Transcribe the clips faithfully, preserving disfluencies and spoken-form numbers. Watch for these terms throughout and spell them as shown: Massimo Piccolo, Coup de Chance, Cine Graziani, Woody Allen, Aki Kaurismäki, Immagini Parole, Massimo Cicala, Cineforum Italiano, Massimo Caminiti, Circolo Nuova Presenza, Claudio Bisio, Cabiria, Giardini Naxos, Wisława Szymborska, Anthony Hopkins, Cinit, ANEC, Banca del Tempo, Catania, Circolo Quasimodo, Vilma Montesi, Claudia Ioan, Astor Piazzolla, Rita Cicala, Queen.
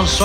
Non so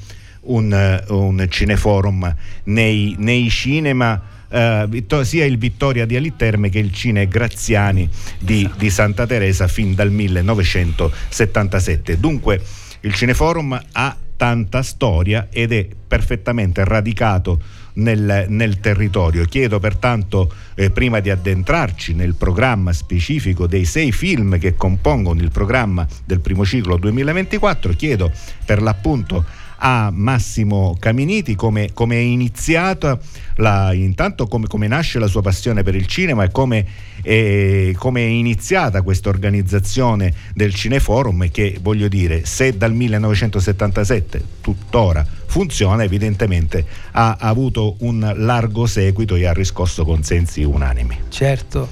un, un cineforum nei, nei cinema, eh, sia il Vittoria di Alì Terme che il Cine Graziani di, di Santa Teresa fin dal millenovecentosettantasette. Dunque il Cineforum ha tanta storia ed è perfettamente radicato Nel, nel territorio. Chiedo pertanto, eh, prima di addentrarci nel programma specifico dei sei film che compongono il programma del primo ciclo duemilaventiquattro, chiedo per l'appunto a Massimo Caminiti come, come è iniziata la, intanto come, come nasce la sua passione per il cinema e come, eh, come è iniziata questa organizzazione del Cineforum che, voglio dire, se dal millenovecentosettantasette tuttora funziona, evidentemente ha avuto un largo seguito e ha riscosso consensi unanimi. Certo,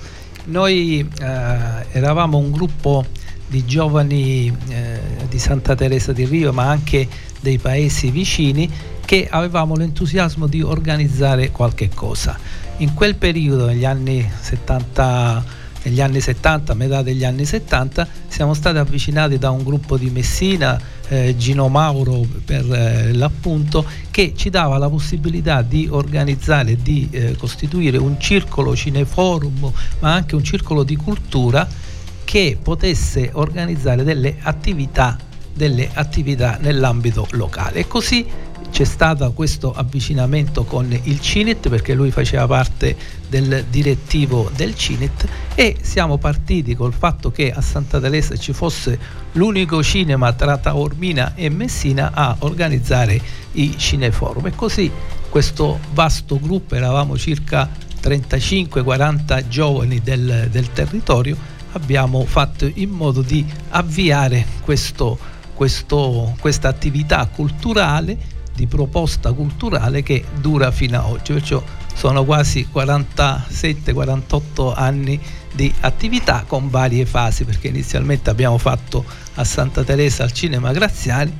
noi eh, eravamo un gruppo di giovani eh, di Santa Teresa di Rio, ma anche dei paesi vicini, che avevamo l'entusiasmo di organizzare qualche cosa. In quel periodo, negli anni settanta, negli anni settanta, metà degli anni settanta, siamo stati avvicinati da un gruppo di Messina, eh, Gino Mauro per eh, l'appunto, che ci dava la possibilità di organizzare, di eh, costituire un circolo cineforum, ma anche un circolo di cultura che potesse organizzare delle attività delle attività nell'ambito locale. E così c'è stato questo avvicinamento con il Cinit, perché lui faceva parte del direttivo del Cinit, e siamo partiti col fatto che a Santa Teresa ci fosse l'unico cinema tra Taormina e Messina a organizzare i cineforum. E così questo vasto gruppo, eravamo circa trentacinque quaranta giovani del, del territorio, abbiamo fatto in modo di avviare questo, questo, questa attività culturale, di proposta culturale, che dura fino a oggi. Perciò sono quasi quarantasette quarantotto anni di attività con varie fasi, perché inizialmente abbiamo fatto a Santa Teresa al Cinema Graziani,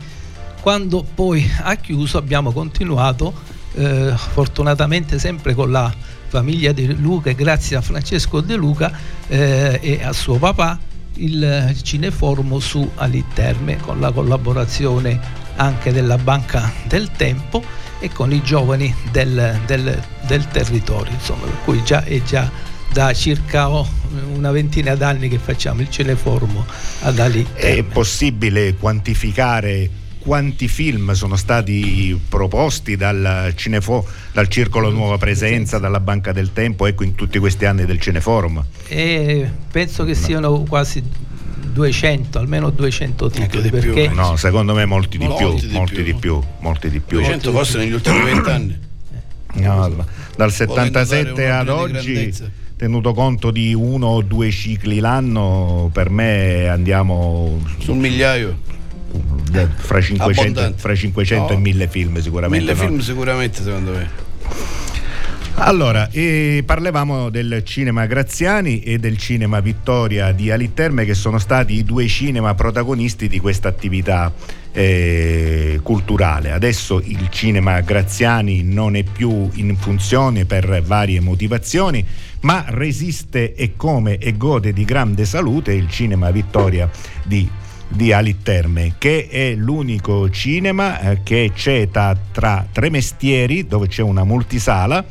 quando poi ha chiuso abbiamo continuato eh, fortunatamente sempre con la famiglia De Luca, e grazie a Francesco De Luca eh, e a suo papà, il Cineforum su Alì Terme, con la collaborazione anche della Banca del Tempo e con i giovani del, del, del territorio, insomma, per cui già è già da circa oh, una ventina d'anni che facciamo il Cineforum ad Alì Terme. È possibile quantificare quanti film sono stati proposti dal Cinefo, dal Circolo Nuova Presenza, dalla Banca del Tempo, ecco, in tutti questi anni del Cineforum? E penso che no. siano quasi duecento, almeno duecento titoli, perché più, no, secondo me molti di molti più, di molti più, di più, molti di più. duecento forse negli ultimi vent'anni. No, dal settantasette ad oggi, grandezza. Tenuto conto di uno o due cicli l'anno, per me andiamo sul migliaio. Fra cinquecento, fra cinquecento no. e mille film sicuramente. Mille no? film sicuramente, secondo me. Allora, eh, parlavamo del Cinema Graziani e del Cinema Vittoria di Alì Terme, che sono stati i due cinema protagonisti di questa attività eh, culturale. Adesso il Cinema Graziani non è più in funzione per varie motivazioni, ma resiste e come e gode di grande salute il Cinema Vittoria di di Alì Terme, che è l'unico cinema eh, che ceta tra Tre Mestieri, dove c'è una multisala,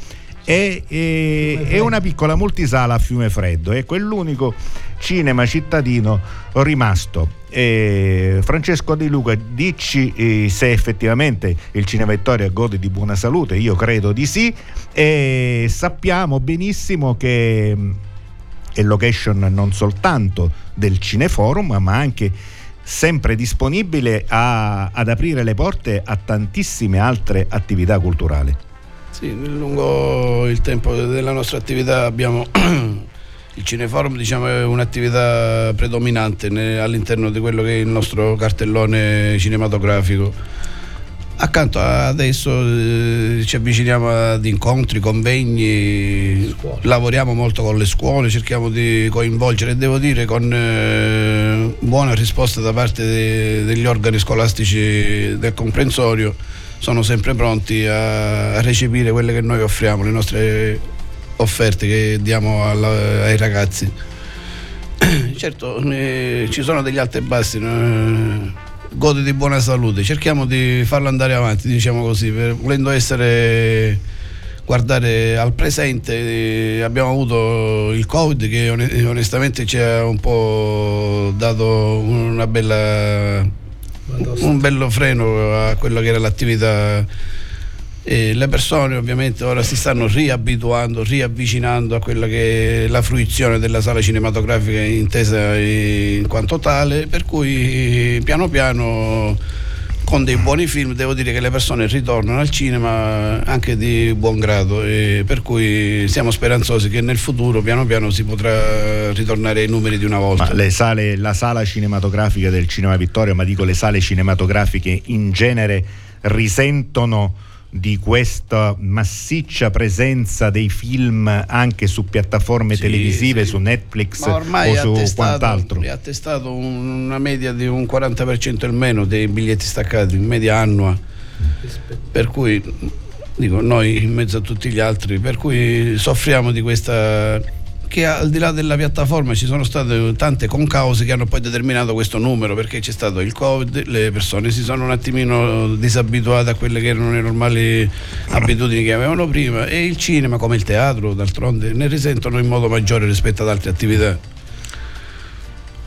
e, e, e una piccola multisala a Fiume Freddo. Ecco, è l'unico cinema cittadino rimasto. E Francesco De Luca, dici eh, se effettivamente il Cinema Vittoria gode di buona salute. Io credo di sì, e sappiamo benissimo che mh, è location non soltanto del Cineforum, ma anche sempre disponibile a, ad aprire le porte a tantissime altre attività culturali. Sì, lungo il tempo della nostra attività abbiamo il Cineforum, diciamo, è un'attività predominante ne, all'interno di quello che è il nostro cartellone cinematografico. Accanto a adesso eh, ci avviciniamo ad incontri, convegni, scuole. Lavoriamo molto con le scuole, cerchiamo di coinvolgere, e devo dire con eh, buona risposta da parte de, degli organi scolastici del comprensorio. Sono sempre pronti a, a recepire quelle che noi offriamo, le nostre offerte che diamo alla, ai ragazzi. Certo, eh, ci sono degli alti e bassi, no? Gode di buona salute, cerchiamo di farlo andare avanti, diciamo così, per, volendo essere, guardare al presente. Abbiamo avuto il Covid che onestamente ci ha un po' dato una bella, un bello freno a quella che era l'attività, e le persone ovviamente ora si stanno riabituando, riavvicinando a quella che è la fruizione della sala cinematografica intesa in quanto tale, per cui piano piano con dei buoni film devo dire che le persone ritornano al cinema anche di buon grado, e per cui siamo speranzosi che nel futuro piano piano si potrà ritornare ai numeri di una volta. Ma le sale, la sala cinematografica del Cinema Vittoria, ma dico le sale cinematografiche in genere, risentono di questa massiccia presenza dei film anche su piattaforme sì, televisive, sì. su Netflix o su quant'altro? È attestato una media di un quaranta per cento in meno dei biglietti staccati, in media annua, per cui dico noi in mezzo a tutti gli altri, per cui soffriamo di questa, che al di là della piattaforma ci sono state tante concause che hanno poi determinato questo numero, perché c'è stato il Covid, le persone si sono un attimino disabituate a quelle che erano le normali abitudini che avevano prima, e il cinema, come il teatro d'altronde, ne risentono in modo maggiore rispetto ad altre attività.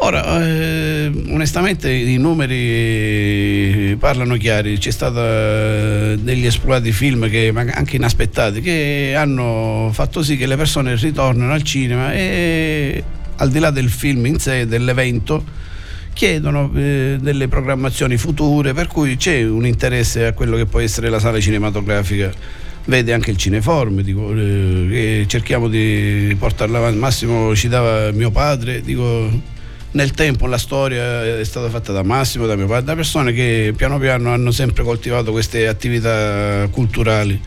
Ora eh, onestamente i numeri parlano chiari, c'è stata degli esplorati film che, anche inaspettati, che hanno fatto sì che le persone ritornano al cinema e al di là del film in sé, dell'evento, chiedono eh, delle programmazioni future, per cui c'è un interesse a quello che può essere la sala cinematografica. Vede anche il Cineforum, dico, eh, che cerchiamo di portarla avanti. Massimo ci dava mio padre, dico, nel tempo la storia è stata fatta da Massimo, da mio padre, da persone che piano piano hanno sempre coltivato queste attività culturali.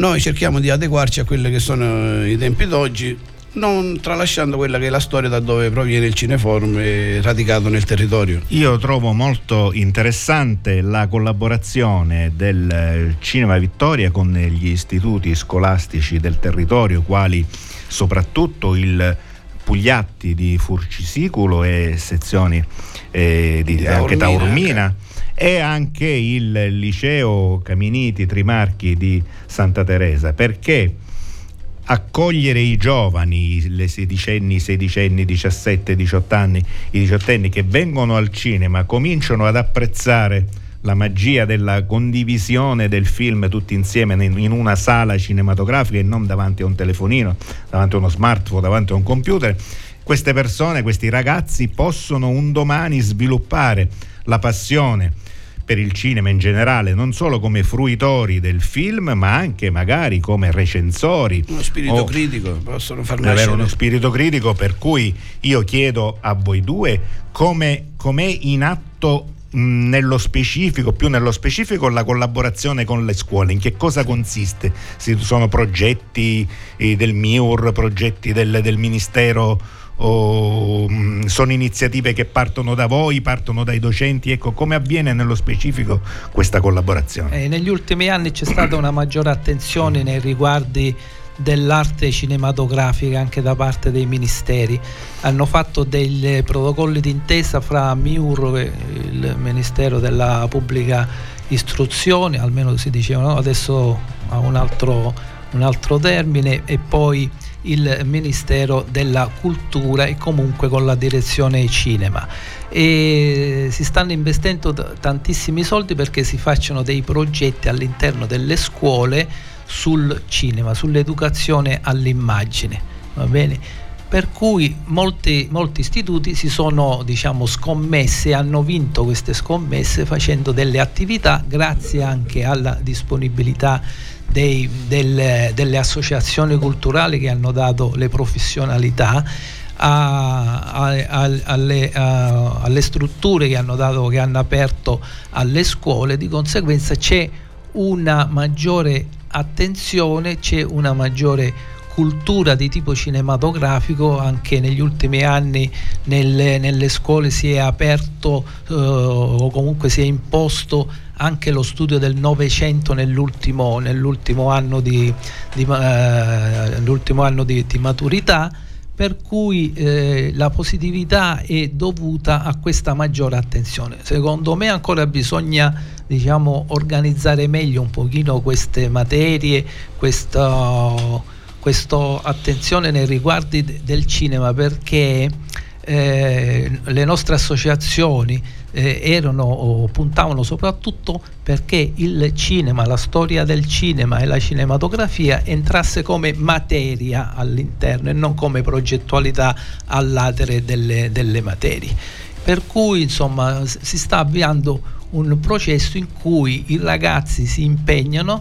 Noi cerchiamo di adeguarci a quelli che sono i tempi d'oggi, non tralasciando quella che è la storia da dove proviene il Cineforum radicato nel territorio. Io trovo molto interessante la collaborazione del Cinema Vittoria con gli istituti scolastici del territorio, quali soprattutto il Pugliatti di Furci Siculo e sezioni eh, di, di Taormina, anche Taormina anche. E anche il liceo Caminiti Trimarchi di Santa Teresa, perché accogliere i giovani, le sedicenni, sedicenni, diciassette, diciotto anni, i diciottenni che vengono al cinema, cominciano ad apprezzare la magia della condivisione del film tutti insieme in una sala cinematografica e non davanti a un telefonino, davanti a uno smartphone, davanti a un computer. Queste persone, questi ragazzi possono un domani sviluppare la passione per il cinema in generale, non solo come fruitori del film, ma anche magari come recensori. Uno spirito critico, possono far nascere uno spirito critico, per cui io chiedo a voi due come com'è in atto mh, nello specifico, più nello specifico, la collaborazione con le scuole. In che cosa consiste? Se sono progetti eh, del M I U R, progetti del, del Ministero, o sono iniziative che partono da voi, partono dai docenti? Ecco, come avviene nello specifico questa collaborazione? Eh, negli ultimi anni c'è stata una maggiore attenzione nei riguardi dell'arte cinematografica anche da parte dei ministeri. Hanno fatto dei protocolli d'intesa fra M I U R e il Ministero della Pubblica Istruzione, almeno si dicevano, adesso ha un altro, un altro termine, e poi il Ministero della Cultura, e comunque con la direzione cinema. E si stanno investendo t- tantissimi soldi perché si facciano dei progetti all'interno delle scuole sul cinema, sull'educazione all'immagine, va bene? Per cui molti, molti istituti si sono, diciamo, scommesse, hanno vinto queste scommesse facendo delle attività grazie anche alla disponibilità Dei, delle, delle associazioni culturali che hanno dato le professionalità a, a, a, alle, a, alle strutture che hanno dato, che hanno aperto alle scuole. Di conseguenza c'è una maggiore attenzione, c'è una maggiore cultura di tipo cinematografico. Anche negli ultimi anni nelle, nelle scuole si è aperto eh, o comunque si è imposto anche lo studio del Novecento nell'ultimo, nell'ultimo anno di, di, eh, l'ultimo anno di, di maturità, per cui eh, la positività è dovuta a questa maggiore attenzione. Secondo me ancora bisogna, diciamo, organizzare meglio un pochino queste materie, questa questa attenzione nei riguardi de, del cinema, perché eh, le nostre associazioni Eh, erano puntavano soprattutto perché il cinema, la storia del cinema e la cinematografia entrasse come materia all'interno e non come progettualità all'atere delle, delle materie. Per cui, insomma, si sta avviando un processo in cui i ragazzi si impegnano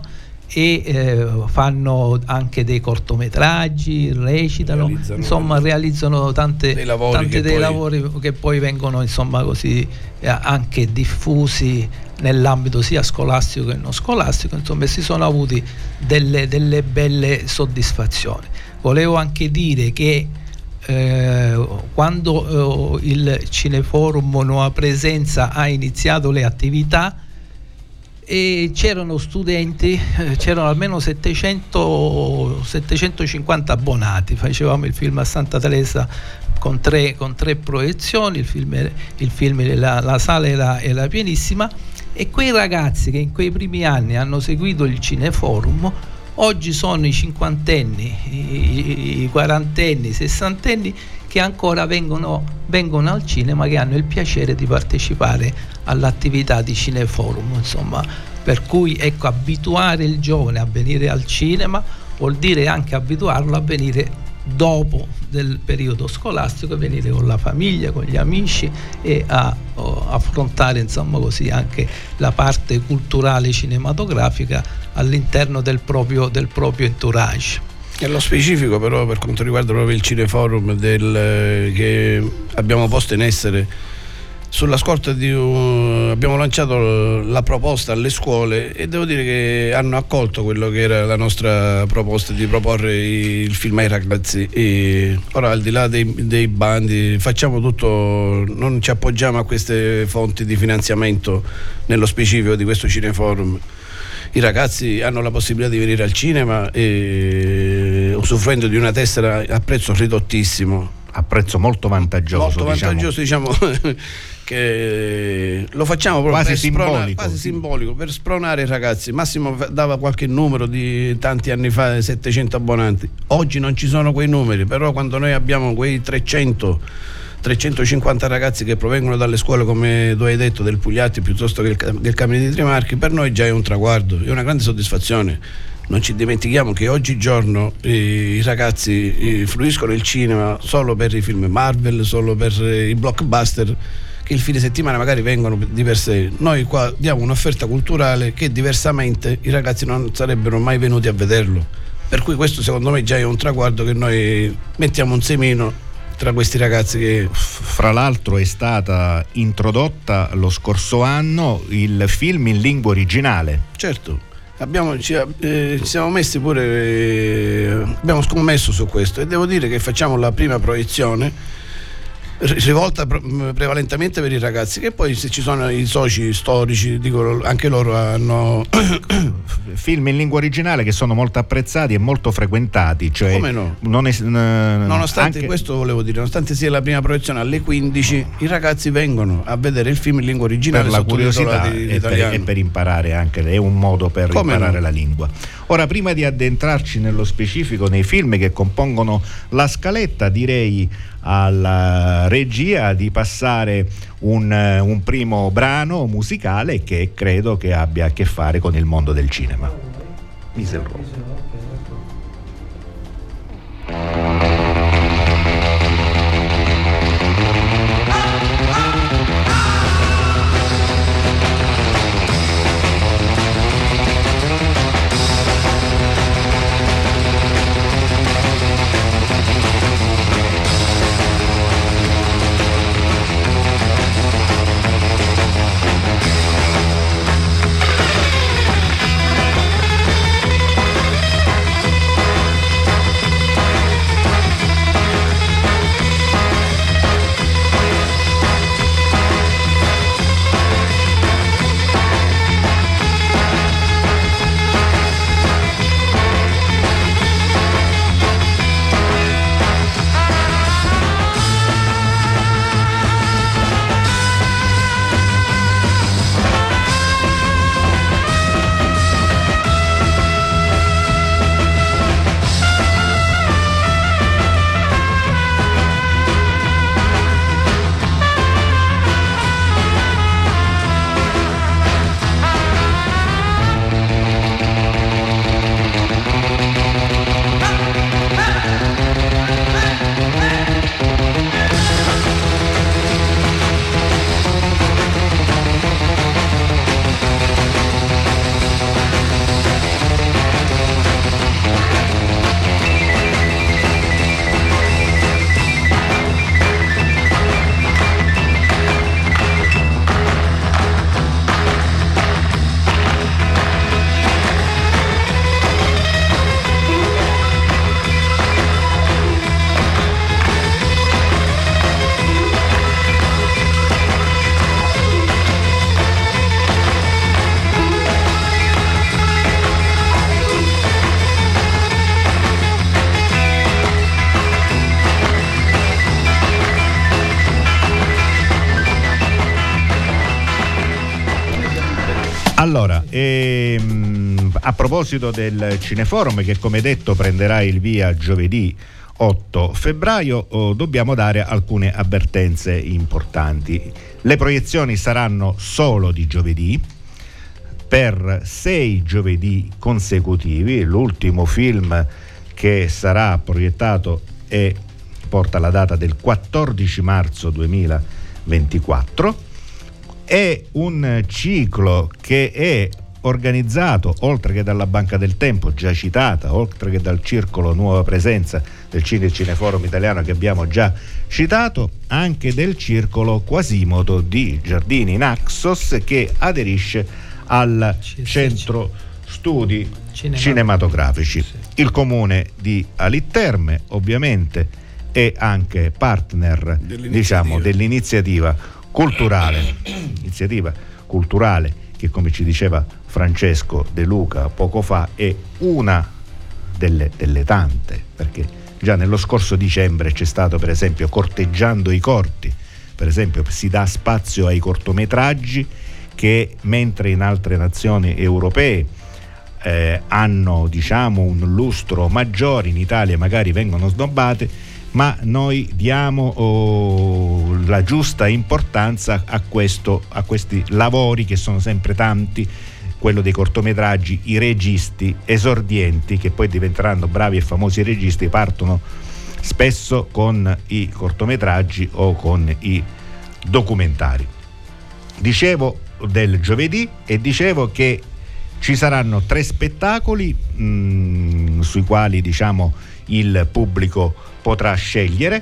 e eh, fanno anche dei cortometraggi, recitano, realizzano, insomma realizzano tante, dei lavori, tante che, dei poi... lavori che poi vengono, insomma, così eh, anche diffusi nell'ambito sia scolastico che non scolastico. Insomma, si sono avuti delle, delle belle soddisfazioni. Volevo anche dire che eh, quando eh, il Cineforum Nuova Presenza ha iniziato le attività, e c'erano studenti, c'erano almeno settecento settecentocinquanta abbonati. Facevamo il film a Santa Teresa con tre, con tre proiezioni, il film, il film la, la sala era, era pienissima, e quei ragazzi che in quei primi anni hanno seguito il Cineforum oggi sono i cinquantenni, i, i quarantenni, i sessantenni che ancora vengono, vengono al cinema, che hanno il piacere di partecipare all'attività di Cineforum, insomma. Per cui, ecco, abituare il giovane a venire al cinema vuol dire anche abituarlo a venire dopo del periodo scolastico, venire con la famiglia, con gli amici, e a oh, affrontare, insomma, così anche la parte culturale cinematografica all'interno del proprio, del proprio entourage. Nello specifico, però, per quanto riguarda proprio il Cineforum del, eh, che abbiamo posto in essere sulla scorta di un, abbiamo lanciato la proposta alle scuole e devo dire che hanno accolto quello che era la nostra proposta di proporre il film ai ragazzi. E ora, al di là dei, dei bandi, facciamo tutto, non ci appoggiamo a queste fonti di finanziamento nello specifico di questo Cineforum. I ragazzi hanno la possibilità di venire al cinema e, usufruendo di una tessera a prezzo ridottissimo, a prezzo molto vantaggioso, molto vantaggioso diciamo, diciamo che lo facciamo proprio quasi, per simbolico, spronare, quasi sì. simbolico per spronare i ragazzi. Massimo dava qualche numero di tanti anni fa, settecento abbonanti. Oggi non ci sono quei numeri, però quando noi abbiamo quei trecentocinquanta ragazzi che provengono dalle scuole, come tu hai detto, del Pugliatti piuttosto che del, del Caminiti Trimarchi, per noi già è un traguardo, è una grande soddisfazione. Non ci dimentichiamo che oggigiorno eh, i ragazzi eh, fruiscono il cinema solo per i film Marvel, solo per eh, i blockbuster che il fine settimana magari vengono di per sé. Noi qua diamo un'offerta culturale che diversamente i ragazzi non sarebbero mai venuti a vederlo, per cui questo secondo me già è un traguardo che noi mettiamo un semino tra questi ragazzi. Che fra l'altro è stata introdotta lo scorso anno il film in lingua originale. Certo, abbiamo, ci, eh, ci siamo messi pure eh, abbiamo scommesso su questo e devo dire che facciamo la prima proiezione rivolta prevalentemente per i ragazzi, che poi, se ci sono i soci storici, dico, anche loro hanno film in lingua originale che sono molto apprezzati e molto frequentati, cioè come no? Non è, n- nonostante anche... questo volevo dire, nonostante sia la prima proiezione alle quindici, i ragazzi vengono a vedere il film in lingua originale per la curiosità e per, e per imparare anche, è un modo per come imparare no? la lingua. Ora, prima di addentrarci nello specifico nei film che compongono la scaletta, direi alla regia di passare un, un primo brano musicale che credo che abbia a che fare con il mondo del cinema. Miserro. Allora, ehm, a proposito del Cineforum, che come detto prenderà il via giovedì otto febbraio, oh, dobbiamo dare alcune avvertenze importanti. Le proiezioni saranno solo di giovedì, per sei giovedì consecutivi. L'ultimo film che sarà proiettato è, porta la data del quattordici marzo duemilaventiquattro. È un ciclo che è organizzato, oltre che dalla Banca del Tempo già citata, oltre che dal Circolo Nuova Presenza, del Cine Cineforum Italiano che abbiamo già citato, anche del Circolo Quasimodo di Giardini Naxos, che aderisce al C- Centro C- Studi Cinematografici, cinematografici. Sì. Il comune di Alì Terme ovviamente è anche partner dell'iniziativa. diciamo dell'iniziativa culturale iniziativa culturale che, come ci diceva Francesco De Luca poco fa, è una delle, delle tante, perché già nello scorso dicembre c'è stato, per esempio, Corteggiando i corti, per esempio si dà spazio ai cortometraggi che, mentre in altre nazioni europee eh, hanno diciamo un lustro maggiore, in Italia magari vengono snobbate, ma noi diamo oh, la giusta importanza a, questo, a questi lavori che sono sempre tanti, quello dei cortometraggi. I registi esordienti, che poi diventeranno bravi e famosi registi, partono spesso con i cortometraggi o con i documentari. Dicevo del giovedì e dicevo che ci saranno tre spettacoli mh, sui quali diciamo il pubblico potrà scegliere: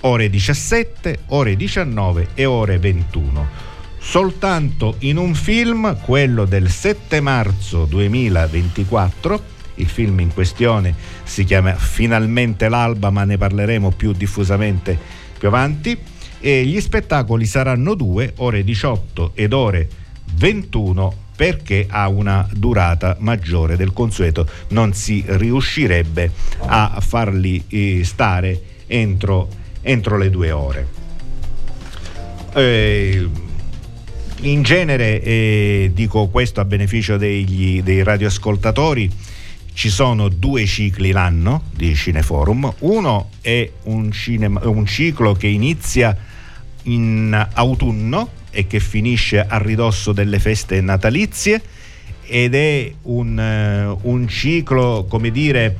ore diciassette, ore diciannove e ore ventuno. Soltanto in un film, quello del sette marzo duemilaventiquattro, il film in questione si chiama Finalmente l'alba, ma ne parleremo più diffusamente più avanti, e gli spettacoli saranno due, ore diciotto ed ore ventuno, perché ha una durata maggiore del consueto, non si riuscirebbe a farli stare entro, entro le due ore. Eh, in genere, eh, dico questo a beneficio degli, dei radioascoltatori, ci sono due cicli l'anno di Cineforum. Uno è un, cinema, un ciclo che inizia in autunno e che finisce a ridosso delle feste natalizie, ed è un, un ciclo, come dire,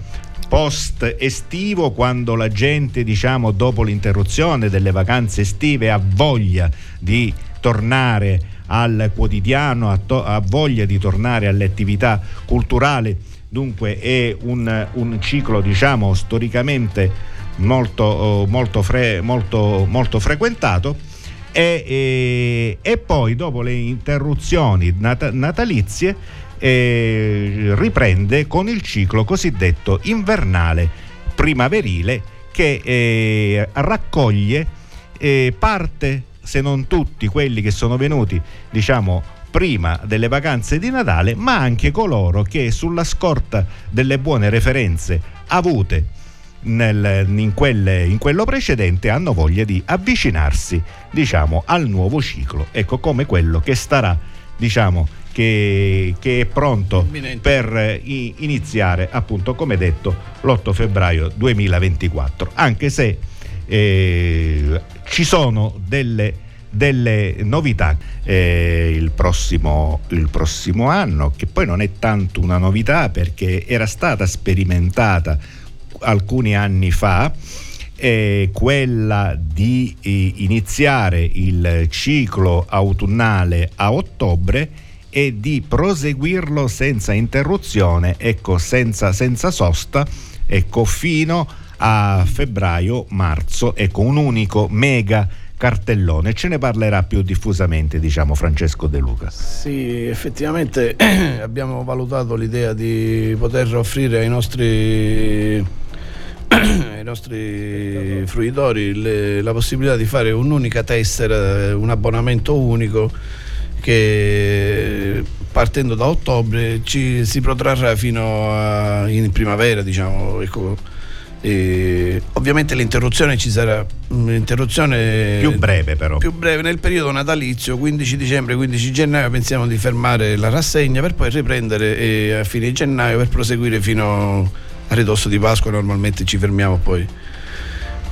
post estivo, quando la gente diciamo dopo l'interruzione delle vacanze estive ha voglia di tornare al quotidiano, ha, to- ha voglia di tornare alle attività culturali. Dunque è un, un ciclo diciamo storicamente molto, molto, fre- molto, molto frequentato. E, e, e poi dopo le interruzioni nat- natalizie eh, riprende con il ciclo cosiddetto invernale primaverile, che eh, raccoglie eh, parte, se non tutti, quelli che sono venuti diciamo prima delle vacanze di Natale, ma anche coloro che, sulla scorta delle buone referenze avute Nel, in, quelle, in quello precedente, hanno voglia di avvicinarsi diciamo al nuovo ciclo, ecco, come quello che starà diciamo che, che è pronto per eh, iniziare, appunto, come detto, l'otto febbraio duemilaventiquattro, anche se eh, ci sono delle delle novità eh, il prossimo il prossimo anno, che poi non è tanto una novità perché era stata sperimentata alcuni anni fa, eh, quella di eh, iniziare il ciclo autunnale a ottobre e di proseguirlo senza interruzione, ecco, senza, senza sosta, ecco, fino a febbraio-marzo, ecco, un unico mega cartellone. Ce ne parlerà più diffusamente diciamo Francesco De Luca. Sì, effettivamente abbiamo valutato l'idea di poter offrire ai nostri ai nostri fruitori le, la possibilità di fare un'unica tessera, un abbonamento unico che, partendo da ottobre, ci si protrarrà fino a, in primavera, diciamo, ecco. E ovviamente l'interruzione ci sarà un'interruzione più breve, però più breve nel periodo natalizio, quindici dicembre quindici gennaio pensiamo di fermare la rassegna per poi riprendere e a fine gennaio per proseguire fino a ridosso di Pasqua. Normalmente ci fermiamo poi.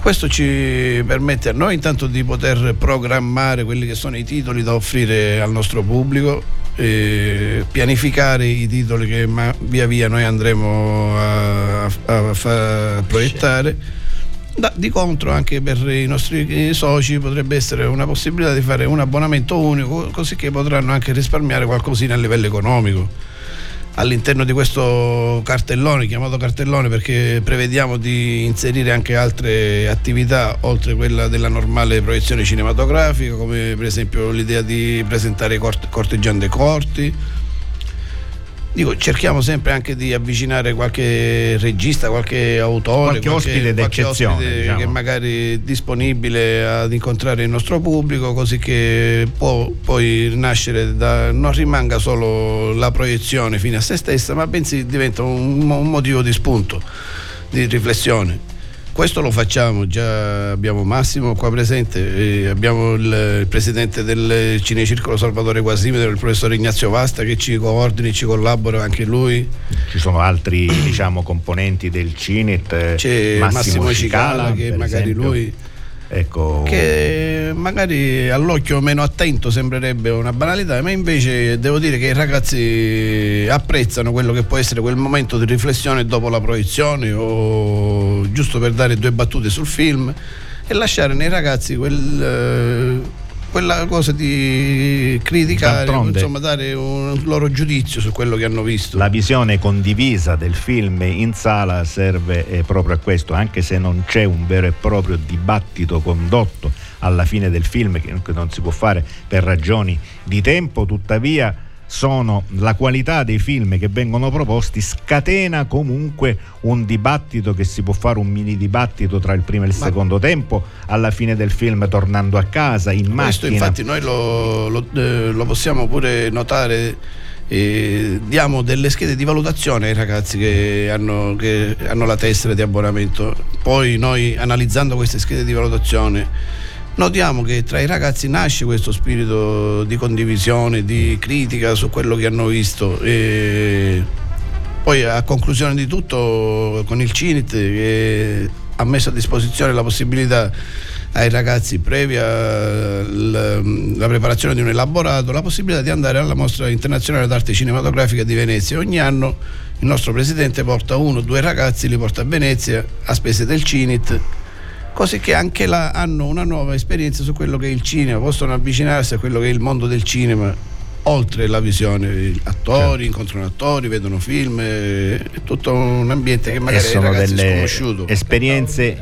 Questo ci permette a noi intanto di poter programmare quelli che sono i titoli da offrire al nostro pubblico, e pianificare i titoli che ma via via noi andremo a, a, fa, a proiettare. Da, di contro, anche per i nostri soci potrebbe essere una possibilità di fare un abbonamento unico, così che potranno anche risparmiare qualcosina a livello economico. all'interno di questo cartellone, chiamato cartellone perché prevediamo di inserire anche altre attività oltre quella della normale proiezione cinematografica, come per esempio l'idea di presentare corteggiando dei corti. Dico, cerchiamo sempre anche di avvicinare qualche regista, qualche autore, qualche, qualche ospite d'eccezione, qualche ospite, diciamo, che magari è disponibile ad incontrare il nostro pubblico, così che può poi nascere da, non rimanga solo la proiezione fine a se stessa, ma bensì diventa un, un motivo di spunto, di riflessione. Questo lo facciamo, già abbiamo Massimo qua presente, abbiamo il, il presidente del Cinecircolo Salvatore Quasimodo, il professor Ignazio Vasta, che ci coordini, ci collabora anche lui. Ci sono altri diciamo componenti del Cinet, c'è Massimo, Massimo Cicala, Cicala che magari esempio. Lui ecco, che magari all'occhio meno attento sembrerebbe una banalità, ma invece devo dire che i ragazzi apprezzano quello che può essere quel momento di riflessione dopo la proiezione, o giusto per dare due battute sul film e lasciare nei ragazzi quel, eh, quella cosa di criticare, d'altronde, insomma dare un loro giudizio su quello che hanno visto. La visione condivisa del film in sala serve eh, proprio a questo, anche se non c'è un vero e proprio dibattito condotto alla fine del film, che non si può fare per ragioni di tempo, tuttavia sono la qualità dei film che vengono proposti scatena comunque un dibattito, che si può fare un mini dibattito tra il primo e il ma secondo tempo alla fine del film, tornando a casa in macchina. Questo infatti noi lo, lo, eh, lo possiamo pure notare, eh, diamo delle schede di valutazione ai ragazzi che hanno, che hanno la tessera di abbonamento. Poi noi, analizzando queste schede di valutazione, notiamo che tra i ragazzi nasce questo spirito di condivisione, di critica su quello che hanno visto, e poi a conclusione di tutto con il Cinit, che ha messo a disposizione la possibilità ai ragazzi, previa la, la preparazione di un elaborato, la possibilità di andare alla Mostra Internazionale d'Arte Cinematografica di Venezia. Ogni anno il nostro presidente porta uno o due ragazzi, li porta a Venezia a spese del Cinit, cose che anche là hanno una nuova esperienza su quello che è il cinema, possono avvicinarsi a quello che è il mondo del cinema oltre la visione, attori, certo, incontrano attori, vedono film, è tutto un ambiente che magari sono ai ragazzi delle sconosciuto, esperienze.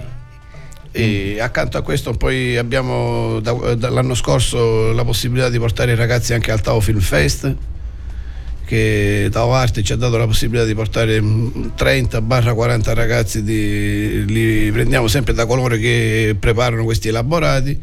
E accanto a questo poi abbiamo da, dall'anno scorso la possibilità di portare i ragazzi anche al Tau Film Fest, che Tau Arte ci ha dato la possibilità di portare trenta quaranta ragazzi, di, li prendiamo sempre da coloro che preparano questi elaborati,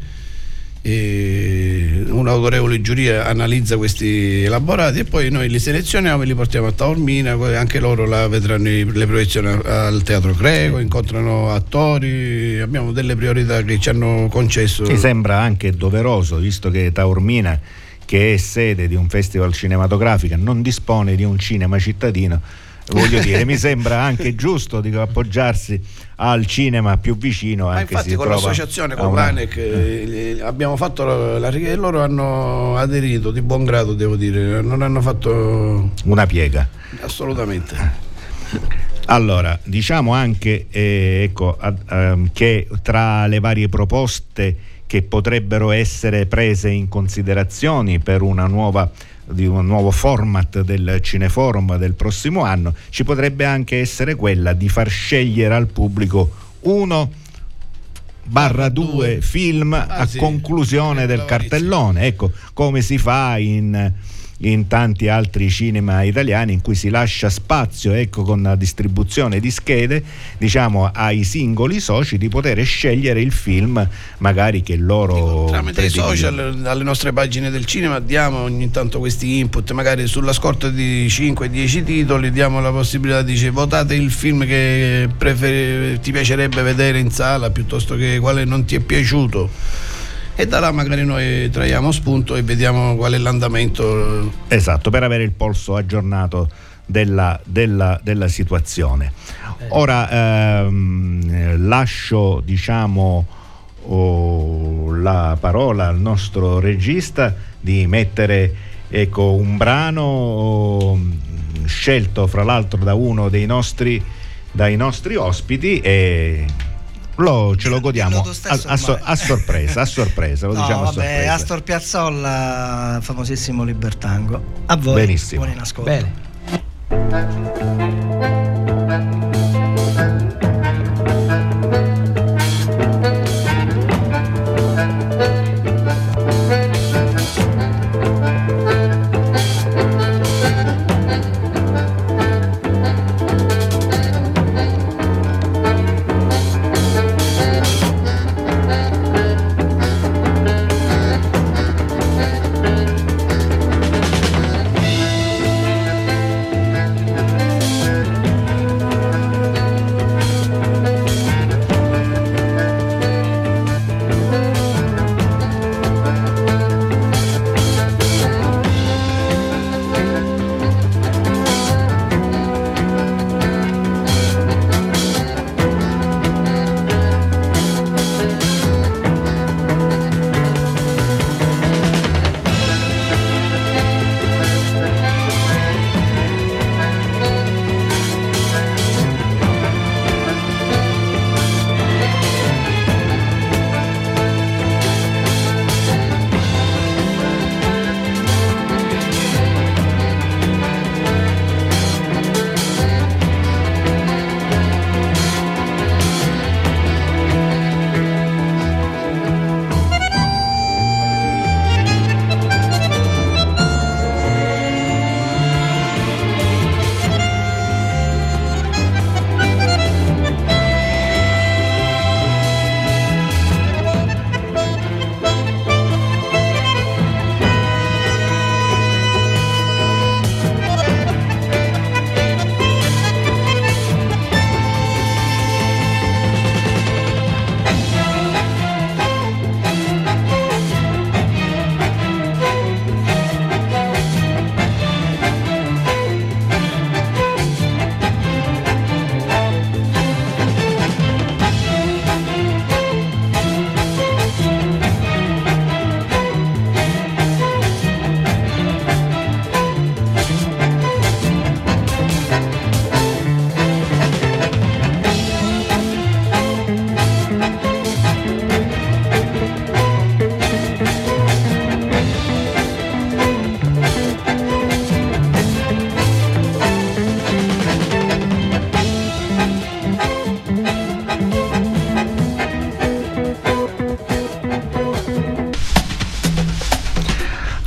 e un'autorevole giuria analizza questi elaborati e poi noi li selezioniamo e li portiamo a Taormina, anche loro la vedranno le proiezioni al Teatro Greco, incontrano attori, abbiamo delle priorità che ci hanno concesso. Mi sembra anche doveroso, visto che Taormina, che è sede di un festival cinematografico, non dispone di un cinema cittadino, voglio dire, mi sembra anche giusto, dico, appoggiarsi al cinema più vicino. Ma anche infatti si con l'associazione, con una... l'ANEC, eh, abbiamo fatto la, la e loro hanno aderito di buon grado, devo dire, non hanno fatto una piega. Assolutamente. Allora, diciamo anche eh, ecco, ad, um, che tra le varie proposte che potrebbero essere prese in considerazione per una nuova, di un nuovo format del Cineforum del prossimo anno, ci potrebbe anche essere quella di far scegliere al pubblico uno barra due film ah, a sì, conclusione del cartellone, ecco, come si fa in in tanti altri cinema italiani, in cui si lascia spazio, ecco, con la distribuzione di schede, diciamo, ai singoli soci di poter scegliere il film magari che loro tramite i social, alle nostre pagine del cinema diamo ogni tanto questi input, magari sulla scorta di cinque dieci titoli diamo la possibilità di dire votate il film che prefer- ti piacerebbe vedere in sala, piuttosto che quale non ti è piaciuto, e da là magari noi traiamo spunto e vediamo qual è l'andamento, esatto, per avere il polso aggiornato della, della, della situazione. Ora ehm, lascio diciamo oh, la parola al nostro regista di mettere ecco un brano oh, scelto fra l'altro da uno dei nostri dai nostri ospiti, e Lo, ce lo godiamo a, a, so, a sorpresa, a sorpresa, lo no, diciamo vabbè, a sorpresa. Astor Piazzolla, famosissimo Libertango. A voi, buonissimo. Buon ascolto. Bene.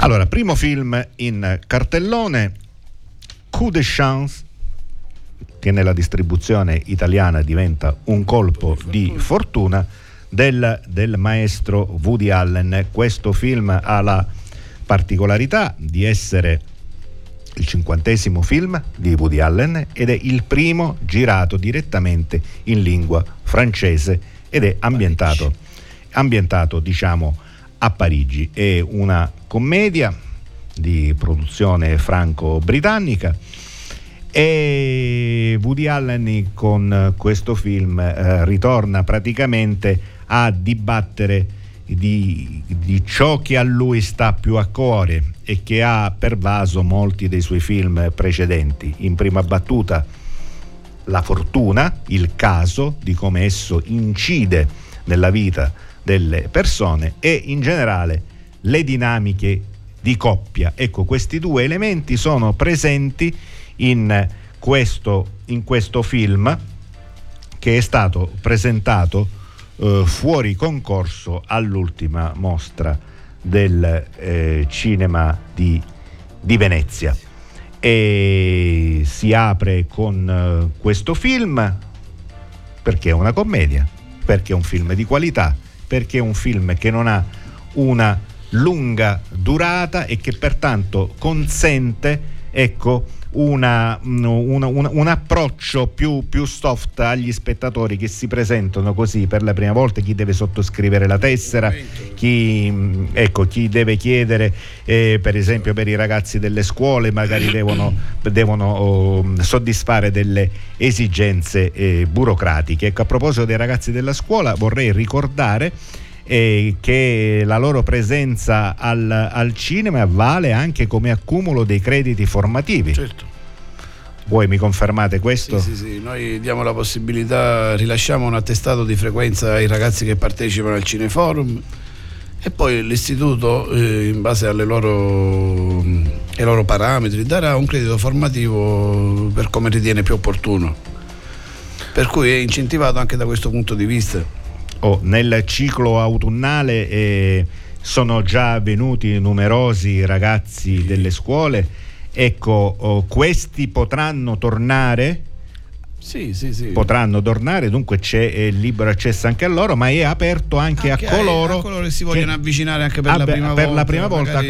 Allora, primo film in cartellone, Coup de Chance, che nella distribuzione italiana diventa Un colpo di fortuna, del, del maestro Woody Allen. Questo film ha la particolarità di essere il cinquantesimo film di Woody Allen ed è il primo girato direttamente in lingua francese ed è ambientato, ambientato diciamo, a Parigi. È una commedia di produzione franco-britannica e Woody Allen con questo film eh, ritorna praticamente a dibattere di, di ciò che a lui sta più a cuore e che ha pervaso molti dei suoi film precedenti. In prima battuta la fortuna, il caso di come esso incide nella vita delle persone e in generale le dinamiche di coppia. Ecco, questi due elementi sono presenti in questo, in questo film che è stato presentato eh, fuori concorso all'ultima mostra del eh, cinema di, di Venezia. E si apre con eh, questo film perché è una commedia, perché è un film di qualità, perché è un film che non ha una lunga durata e che pertanto consente, ecco, una, una, una, un approccio più, più soft agli spettatori che si presentano così per la prima volta, chi deve sottoscrivere la tessera, chi, ecco, chi deve chiedere, eh, per esempio per i ragazzi delle scuole magari devono, devono oh, soddisfare delle esigenze eh, burocratiche. Ecco, a proposito dei ragazzi della scuola vorrei ricordare e che la loro presenza al, al cinema vale anche come accumulo dei crediti formativi. Certo. Voi mi confermate questo? Sì, sì, sì, noi diamo la possibilità, rilasciamo un attestato di frequenza ai ragazzi che partecipano al Cineforum e poi l'istituto, eh, in base alle loro e i loro parametri, darà un credito formativo per come ritiene più opportuno, per cui è incentivato anche da questo punto di vista. Oh, nel ciclo autunnale eh, sono già venuti numerosi ragazzi delle scuole, ecco, oh, questi potranno tornare? Sì, sì, sì. Potranno tornare, dunque c'è eh, libero accesso anche a loro, ma è aperto anche, anche a, coloro a coloro che si vogliono che... avvicinare anche per, ah, la, beh, prima per volta, la prima volta,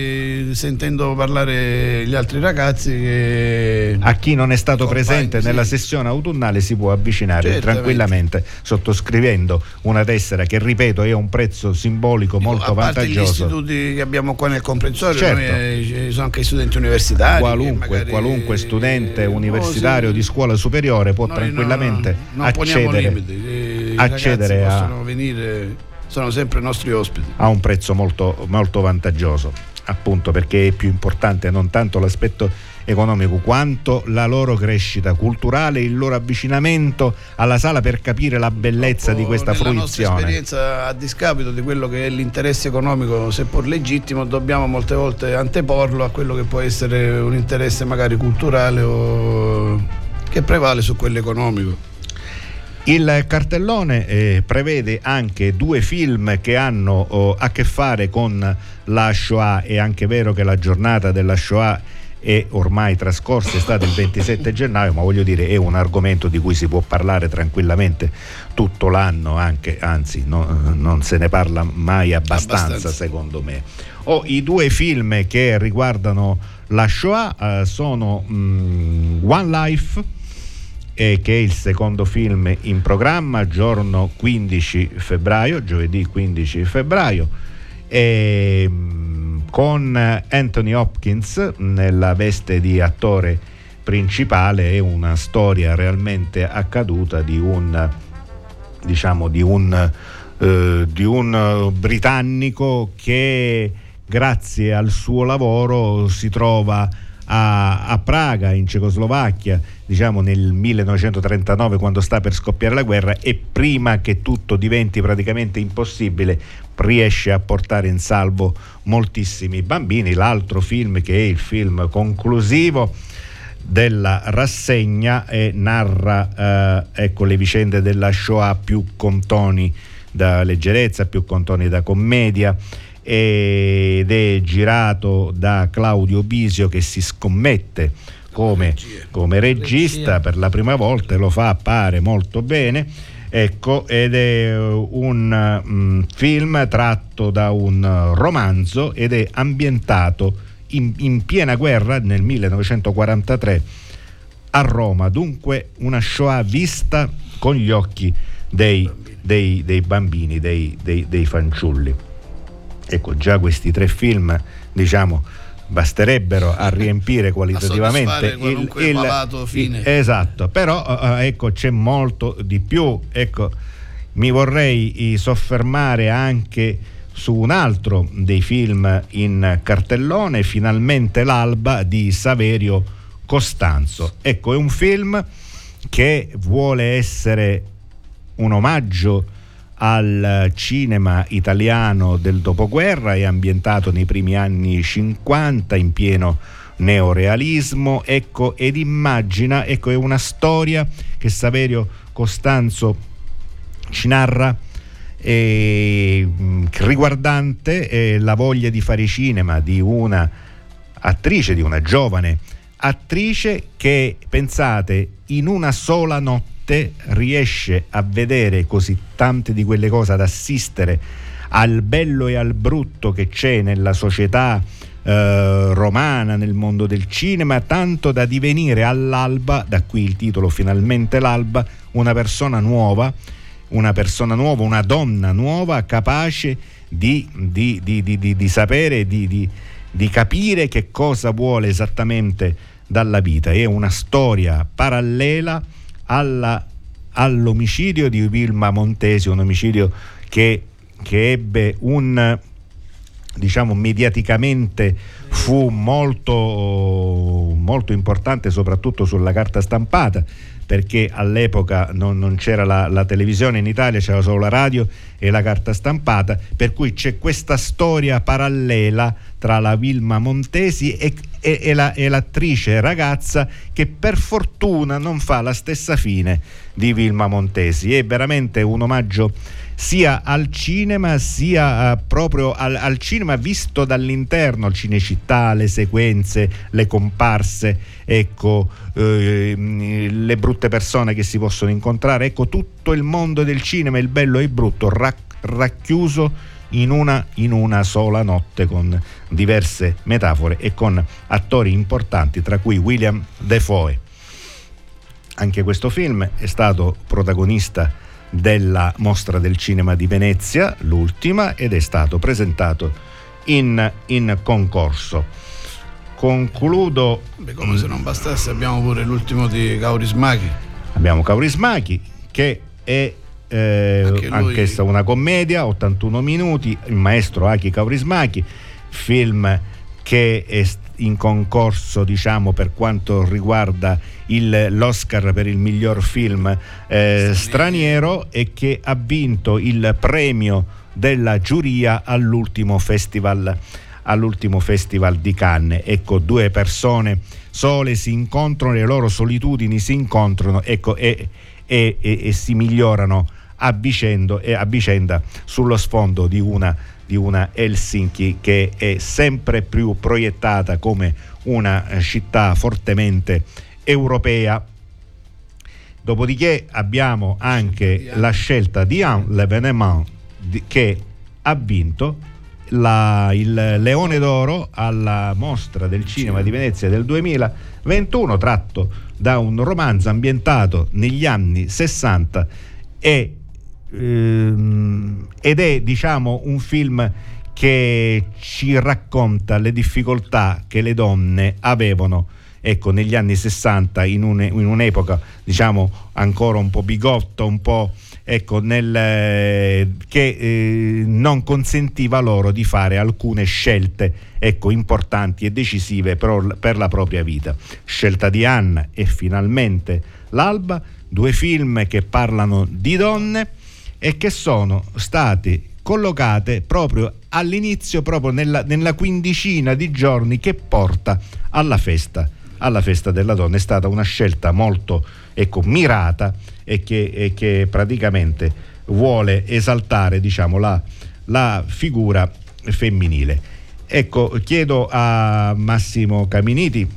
sentendo parlare gli altri ragazzi. Che... A chi non è stato compagni, presente nella sì. sessione autunnale si può avvicinare certamente, tranquillamente, sottoscrivendo una tessera che, ripeto, è un prezzo simbolico. Dico, molto a parte vantaggioso. Gli istituti che abbiamo qua nel comprensorio, certo. Noi, ci sono anche studenti universitari. Qualunque, magari, qualunque studente eh, universitario oh, sì. di scuola superiore può no, tranquillamente no, accedere, limiti, accedere a, possono venire, sono sempre i nostri ospiti a un prezzo molto, molto vantaggioso, appunto perché è più importante non tanto l'aspetto economico quanto la loro crescita culturale, il loro avvicinamento alla sala per capire la bellezza di questa fruizione. Nella nostra esperienza, a discapito di quello che è l'interesse economico, seppur legittimo, dobbiamo molte volte anteporlo a quello che può essere un interesse magari culturale o che prevale su quello economico. Il cartellone eh, prevede anche due film che hanno oh, a che fare con la Shoah. È anche vero che la giornata della Shoah è ormai trascorsa, è stata il ventisette gennaio, ma voglio dire è un argomento di cui si può parlare tranquillamente tutto l'anno, anche, anzi no, non se ne parla mai abbastanza, abbastanza. secondo me. Oh, i due film che riguardano la Shoah eh, sono mm, One Life, che è il secondo film in programma, giorno quindici febbraio, giovedì quindici febbraio, e, con Anthony Hopkins nella veste di attore principale. È una storia realmente accaduta di un, diciamo, di un, eh, di un britannico che grazie al suo lavoro si trova a, a Praga, in Cecoslovacchia, diciamo nel millenovecentotrentanove, quando sta per scoppiare la guerra, e prima che tutto diventi praticamente impossibile riesce a portare in salvo moltissimi bambini. L'altro film, che è il film conclusivo della rassegna, e narra eh, ecco, le vicende della Shoah, più con toni da leggerezza, più con toni da commedia, ed è girato da Claudio Bisio, che si scommette come, come regista per la prima volta e lo fa appare molto bene, ecco, ed è un mm, film tratto da un romanzo ed è ambientato in, in piena guerra nel millenovecentoquarantatré a Roma, dunque una Shoah vista con gli occhi dei, dei, dei bambini, dei, dei, dei fanciulli. Ecco, già questi tre film, diciamo, basterebbero a riempire qualitativamente a il, il malato fine. Il, esatto, però eh, ecco, c'è molto di più. Ecco, mi vorrei soffermare anche su un altro dei film in cartellone, Finalmente l'alba di Saverio Costanzo. Ecco, è un film che vuole essere un omaggio al cinema italiano del dopoguerra, è ambientato nei primi anni cinquanta in pieno neorealismo, ecco, ed immagina, ecco, è una storia che Saverio Costanzo ci narra eh, riguardante eh, la voglia di fare cinema di una attrice, di una giovane attrice che, pensate, in una sola notte riesce a vedere così tante di quelle cose, ad assistere al bello e al brutto che c'è nella società eh, romana, nel mondo del cinema, tanto da divenire all'alba, da qui il titolo Finalmente l'alba, una persona nuova, una persona nuova, una donna nuova, capace di, di, di, di, di, di sapere, di, di, di capire che cosa vuole esattamente dalla vita. È una storia parallela Alla, all'omicidio di Vilma Montesi, un omicidio che, che ebbe un, diciamo, mediaticamente fu molto, molto importante soprattutto sulla carta stampata, perché all'epoca non, non c'era la, la televisione in Italia, c'era solo la radio e la carta stampata, per cui c'è questa storia parallela tra la Vilma Montesi e, e, e, la, e l'attrice ragazza, che per fortuna non fa la stessa fine di Vilma Montesi. È veramente un omaggio sia al cinema, sia proprio al, al cinema visto dall'interno, Cinecittà, le sequenze, le comparse, ecco, eh, le brutte persone che si possono incontrare, ecco, tutto il mondo del cinema, il bello e il brutto, rac- racchiuso in una, in una sola notte, con diverse metafore e con attori importanti, tra cui William Defoe. Anche questo film è stato protagonista della Mostra del cinema di Venezia, l'ultima, ed è stato presentato in, in concorso. Concludo. Beh, come se non bastasse, abbiamo pure l'ultimo di Kaurismäki. Abbiamo Kaurismäki, che è eh, anche lui... anch'essa una commedia, ottantuno minuti, il maestro Aki Kaurismäki, film che è in concorso, diciamo, per quanto riguarda il, l'Oscar per il miglior film eh, straniero, e che ha vinto il premio della giuria all'ultimo festival, all'ultimo festival di Cannes. Ecco, due persone sole si incontrano, le loro solitudini si incontrano, ecco, e, e, e, e si migliorano a vicenda, e a vicenda sullo sfondo di una di una Helsinki che è sempre più proiettata come una città fortemente europea. Dopodiché abbiamo anche la scelta di Anne L'Evénement, che ha vinto la, il Leone d'Oro alla Mostra del Cinema di Venezia del duemilaventuno, tratto da un romanzo ambientato negli anni sessanta e ed è, diciamo, un film che ci racconta le difficoltà che le donne avevano, ecco, negli anni sessanta, in, un, in un'epoca, diciamo, ancora un po' bigotta, un po', ecco, nel, eh, che eh, non consentiva loro di fare alcune scelte, ecco, importanti e decisive per, per la propria vita. Scelta di Anna e Finalmente l'alba, due film che parlano di donne e che sono state collocate proprio all'inizio, proprio nella, nella quindicina di giorni che porta alla festa, alla festa della donna. È stata una scelta molto, ecco, mirata e che, e che praticamente vuole esaltare, diciamo, la, la figura femminile. Ecco, chiedo a Massimo Caminiti,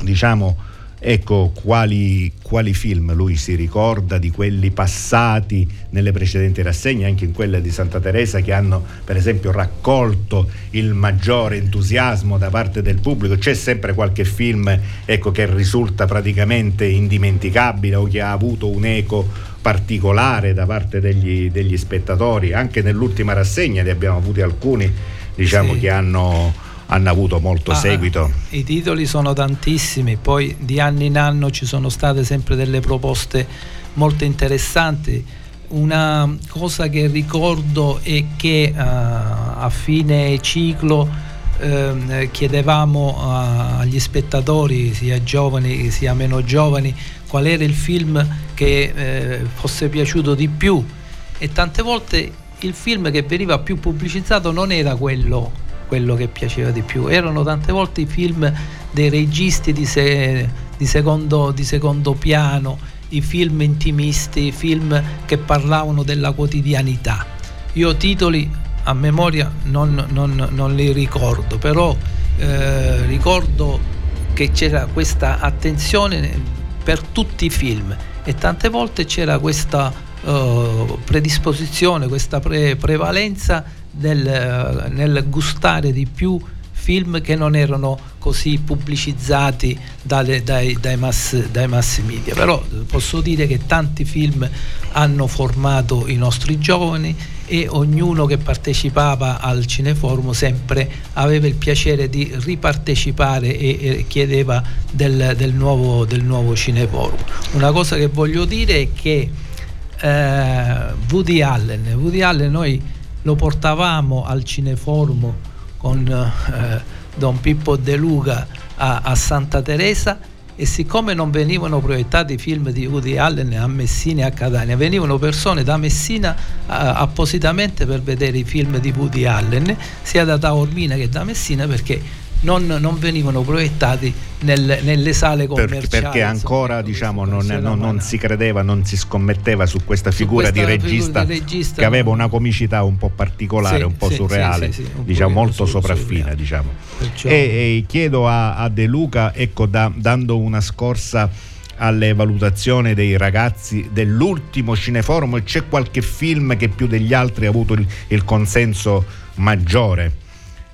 diciamo, ecco, quali, quali film lui si ricorda di quelli passati nelle precedenti rassegne, anche in quella di Santa Teresa, che hanno per esempio raccolto il maggiore entusiasmo da parte del pubblico. C'è sempre qualche film, ecco, che risulta praticamente indimenticabile o che ha avuto un'eco particolare da parte degli, degli spettatori. Anche nell'ultima rassegna ne abbiamo avuti alcuni, diciamo, sì, che hanno... hanno avuto molto ah, seguito. I titoli sono tantissimi, poi di anno in anno ci sono state sempre delle proposte molto interessanti. Una cosa che ricordo è che uh, a fine ciclo uh, chiedevamo uh, agli spettatori, sia giovani sia meno giovani, qual era il film che uh, fosse piaciuto di più, e tante volte il film che veniva più pubblicizzato non era quello quello che piaceva di più, erano tante volte i film dei registi di, se, di, secondo, di secondo piano, i film intimisti, i film che parlavano della quotidianità. Io titoli a memoria non, non, non li ricordo, però eh, ricordo che c'era questa attenzione per tutti i film, e tante volte c'era questa eh, predisposizione, questa pre- prevalenza Nel, nel gustare di più film che non erano così pubblicizzati dalle, dai, dai, mass, dai mass media. Però posso dire che tanti film hanno formato i nostri giovani, e ognuno che partecipava al Cineforum sempre aveva il piacere di ripartecipare e, e chiedeva del, del, nuovo, del nuovo Cineforum. Una cosa che voglio dire è che eh, Woody Allen Woody Allen noi lo portavamo al Cineforum con eh, Don Pippo De Luca a, a Santa Teresa, e siccome non venivano proiettati film di Woody Allen a Messina e a Catania, venivano persone da Messina a, appositamente per vedere i film di Woody Allen, sia da Taormina che da Messina, perché non, non venivano proiettati nel, nelle sale commerciali, perché, perché ancora diciamo non, non, non si credeva, non si scommetteva su questa figura, su questa di, regista, figura di regista che aveva una comicità un po' particolare, sì, un po' sì, surreale, sì, sì, sì, diciamo molto su, sopraffina, diciamo. Perciò... e, e chiedo a, a De Luca, ecco, da, dando una scorsa alle valutazioni dei ragazzi dell'ultimo Cineforum, c'è qualche film che più degli altri ha avuto il, il consenso maggiore?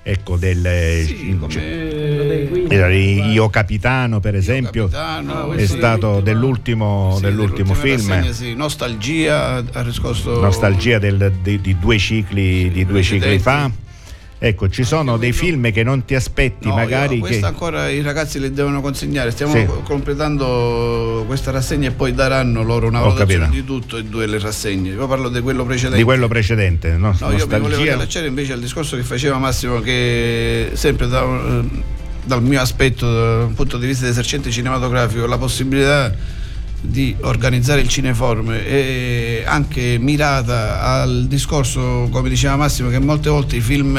Ecco, del sì, come... eh, Io Capitano, per esempio, Capitano, è stato dell'ultimo, sì, dell'ultimo, dell'ultimo film. Rassegna, sì. Nostalgia ha riscosso. Nostalgia del, di, di due cicli, sì, di due cicli fa. Ecco, ci sono dei film che non ti aspetti, no, magari. Io, che ancora i ragazzi li devono consegnare. Stiamo sì. completando questa rassegna e poi daranno loro una valutazione di tutto e due le rassegne. Io parlo di quello precedente. Di quello precedente, no? No, io mi volevo riallacciare invece al discorso che faceva Massimo, che sempre da, dal mio aspetto, dal punto di vista di esercente cinematografico, la possibilità di organizzare il Cineforum è anche mirata al discorso, come diceva Massimo, che molte volte i film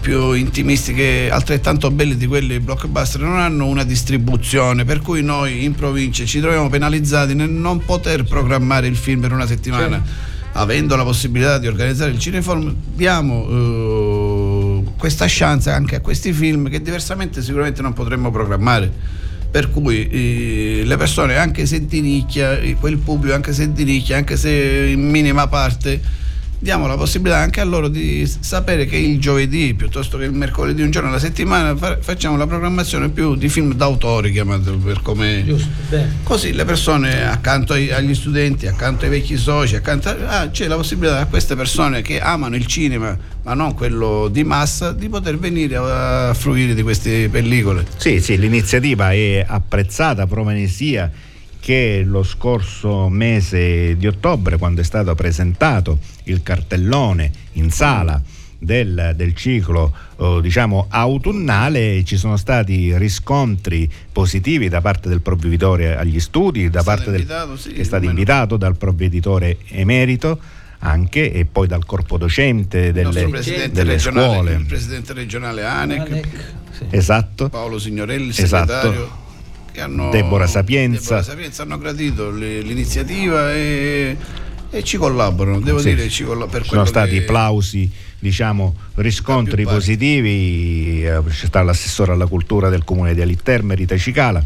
più intimisti, che altrettanto belli di quelli blockbuster, non hanno una distribuzione, per cui noi in provincia ci troviamo penalizzati nel non poter programmare il film per una settimana. Sì. Avendo la possibilità di organizzare il Cineforum diamo eh, questa chance anche a questi film che diversamente sicuramente non potremmo programmare, per cui eh, le persone, anche se di nicchia, quel pubblico anche se di nicchia, anche se in minima parte, diamo la possibilità anche a loro di sapere che il giovedì piuttosto che il mercoledì, un giorno alla settimana, fa- facciamo la programmazione più di film d'autore, chiamato per come. Così le persone, accanto ai, agli studenti, accanto ai vecchi soci, accanto a, ah, c'è la possibilità a queste persone che amano il cinema ma non quello di massa, di poter venire a fruire di queste pellicole. Sì, sì, l'iniziativa è apprezzata, promane sia che lo scorso mese di ottobre, quando è stato presentato il cartellone in sala del, del ciclo eh, diciamo autunnale, ci sono stati riscontri positivi da parte del provveditore agli studi, da parte del, invitato, sì, che è stato invitato dal provveditore emerito anche, e poi dal corpo docente delle, delle scuole, il presidente regionale ANEC, ANEC sì. esatto, Paolo Signorelli, il segretario, esatto. Che hanno, Deborah Sapienza. Deborah Sapienza, hanno gradito le, l'iniziativa e, e ci collaborano, devo sì, dire ci collab- per sono stati che... plausi, diciamo, riscontri positivi. C'è stato l'assessore alla cultura del comune di Alì Terme, Rita Cicala,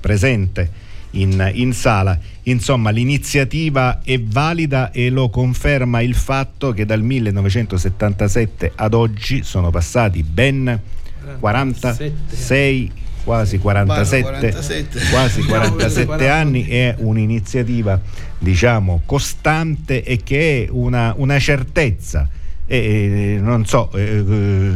presente in, in sala. Insomma, l'iniziativa è valida e lo conferma il fatto che dal millenovecentosettantasette ad oggi sono passati ben quarantasei quasi quarantasette, quarantasette. quasi quarantasette anni. È un'iniziativa, diciamo, costante e che è una, una certezza e, non so, eh,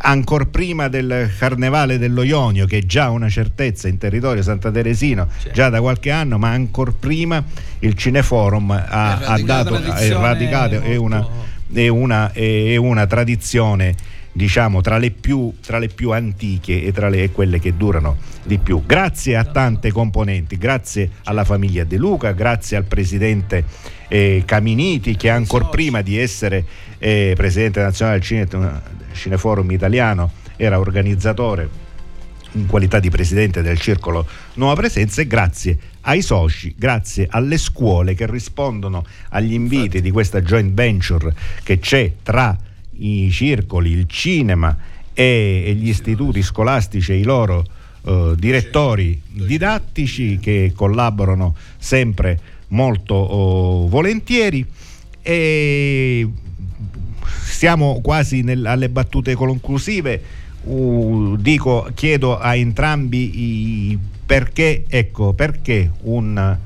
ancor prima del Carnevale dello Ionio, che è già una certezza in territorio santateresino, certo, già da qualche anno, ma ancor prima il Cineforum ha, ha dato, è radicato, è una, è una, è una tradizione, diciamo, tra le più tra le più antiche e tra le quelle che durano di più. Grazie a tante componenti, grazie alla famiglia De Luca, grazie al presidente eh, Caminiti, che ancor prima di essere eh, presidente nazionale del Cine, Cineforum Italiano era organizzatore in qualità di presidente del Circolo Nuova Presenza, e grazie ai soci, grazie alle scuole che rispondono agli inviti di questa joint venture che c'è tra i circoli, il cinema e, e gli istituti scolastici e i loro eh, direttori didattici, che collaborano sempre molto oh, volentieri. E siamo quasi nel, alle battute conclusive. Uh, dico, chiedo a entrambi i perché, ecco, perché un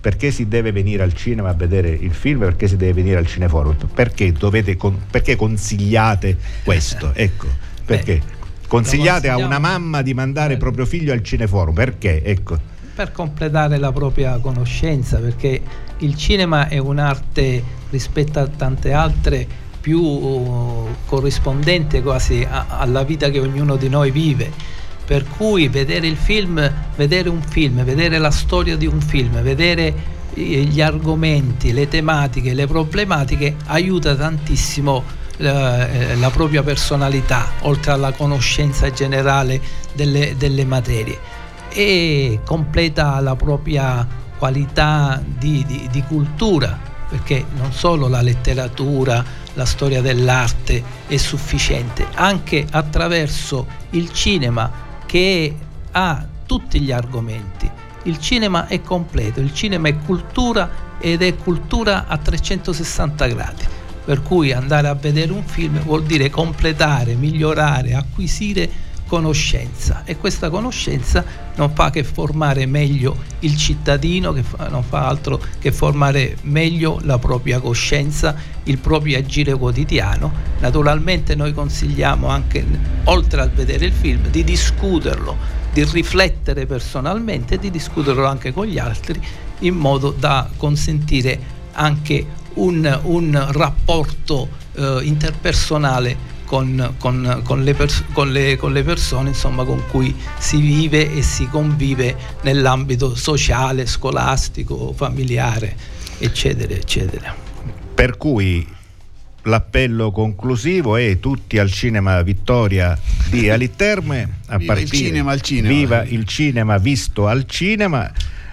perché si deve venire al cinema a vedere il film, perché si deve venire al Cineforum, perché dovete con, perché consigliate questo, ecco, perché consigliate a una mamma di mandare il proprio figlio al Cineforum, perché, ecco, per completare la propria conoscenza, perché il cinema è un'arte rispetto a tante altre più corrispondente quasi a, alla vita che ognuno di noi vive. per cui vedere il film, vedere un film, vedere la storia di un film, vedere gli argomenti, le tematiche, le problematiche aiuta tantissimo eh, la propria personalità, oltre alla conoscenza generale delle, delle materie, e completa la propria qualità di, di, di cultura, perché non solo la letteratura, la storia dell'arte è sufficiente, anche attraverso il cinema che ha tutti gli argomenti. Il cinema è completo, il cinema è cultura ed è cultura a trecentosessanta gradi, per cui andare a vedere un film vuol dire completare, migliorare, acquisire conoscenza, e questa conoscenza non fa che formare meglio il cittadino, che fa, non fa altro che formare meglio la propria coscienza, il proprio agire quotidiano. Naturalmente noi consigliamo anche, oltre a vedere il film, di discuterlo, di riflettere personalmente e di discuterlo anche con gli altri, in modo da consentire anche un, un rapporto eh, interpersonale Con, con, con, le pers- con, le, con le persone, insomma, con cui si vive e si convive nell'ambito sociale, scolastico, familiare, eccetera, eccetera. Per cui l'appello conclusivo è: tutti al Cinema Vittoria di Alì Terme, a viva partire, il cinema al cinema. Viva il cinema visto al cinema.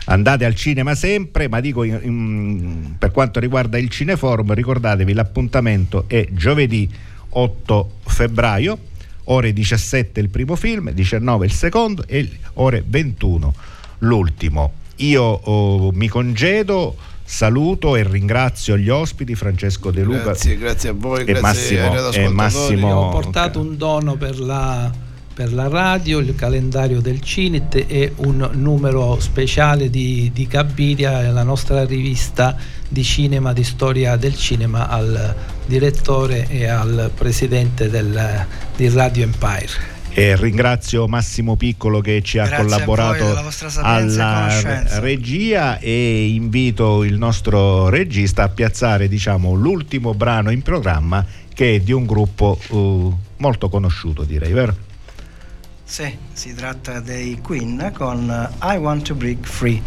Andate al cinema sempre, ma dico in, in, per quanto riguarda il Cineforum, ricordatevi, l'appuntamento è giovedì otto febbraio, ore diciassette il primo film, diciannove il secondo e ore ventuno l'ultimo. Io oh, mi congedo, saluto e ringrazio gli ospiti Francesco De Luca. Grazie, grazie a voi, e grazie Massimo, e Massimo. Ho portato okay. un dono per la, per la radio, il calendario del Cinit e un numero speciale di, di Cabiria, la nostra rivista di cinema, di storia del cinema, al direttore e al presidente del, di Radio Empire. E ringrazio Massimo Piccolo che ci ha Grazie collaborato a voi, alla e regia, e invito il nostro regista a piazzare, diciamo, l'ultimo brano in programma, che è di un gruppo uh, molto conosciuto, direi, vero? Sì, si tratta dei Queen con uh, I Want to Break Free.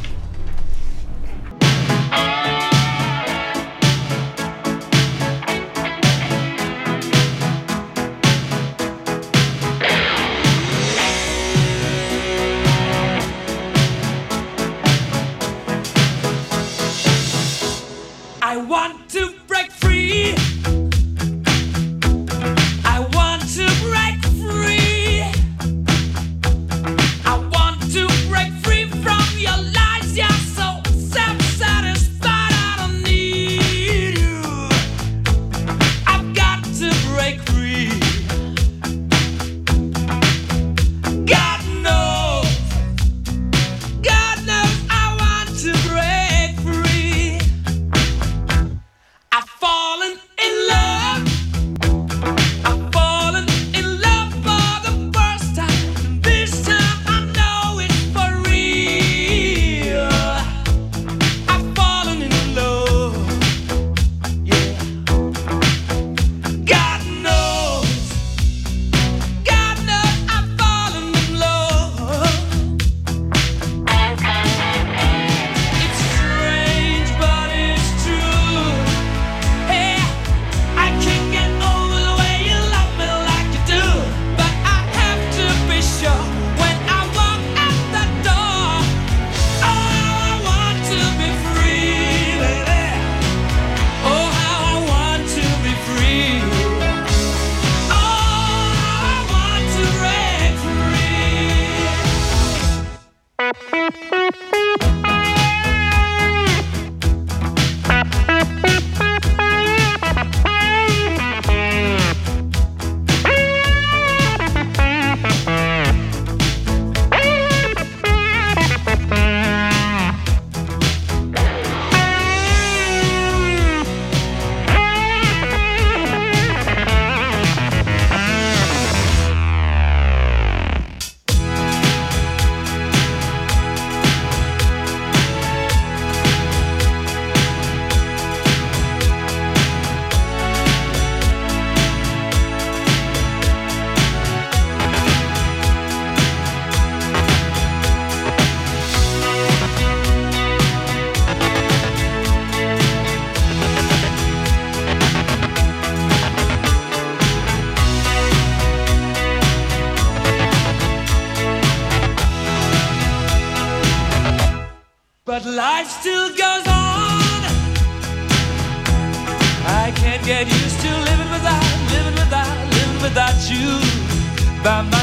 Free from your lies. But life still goes on. I can't get used to living without, living without, living without you by my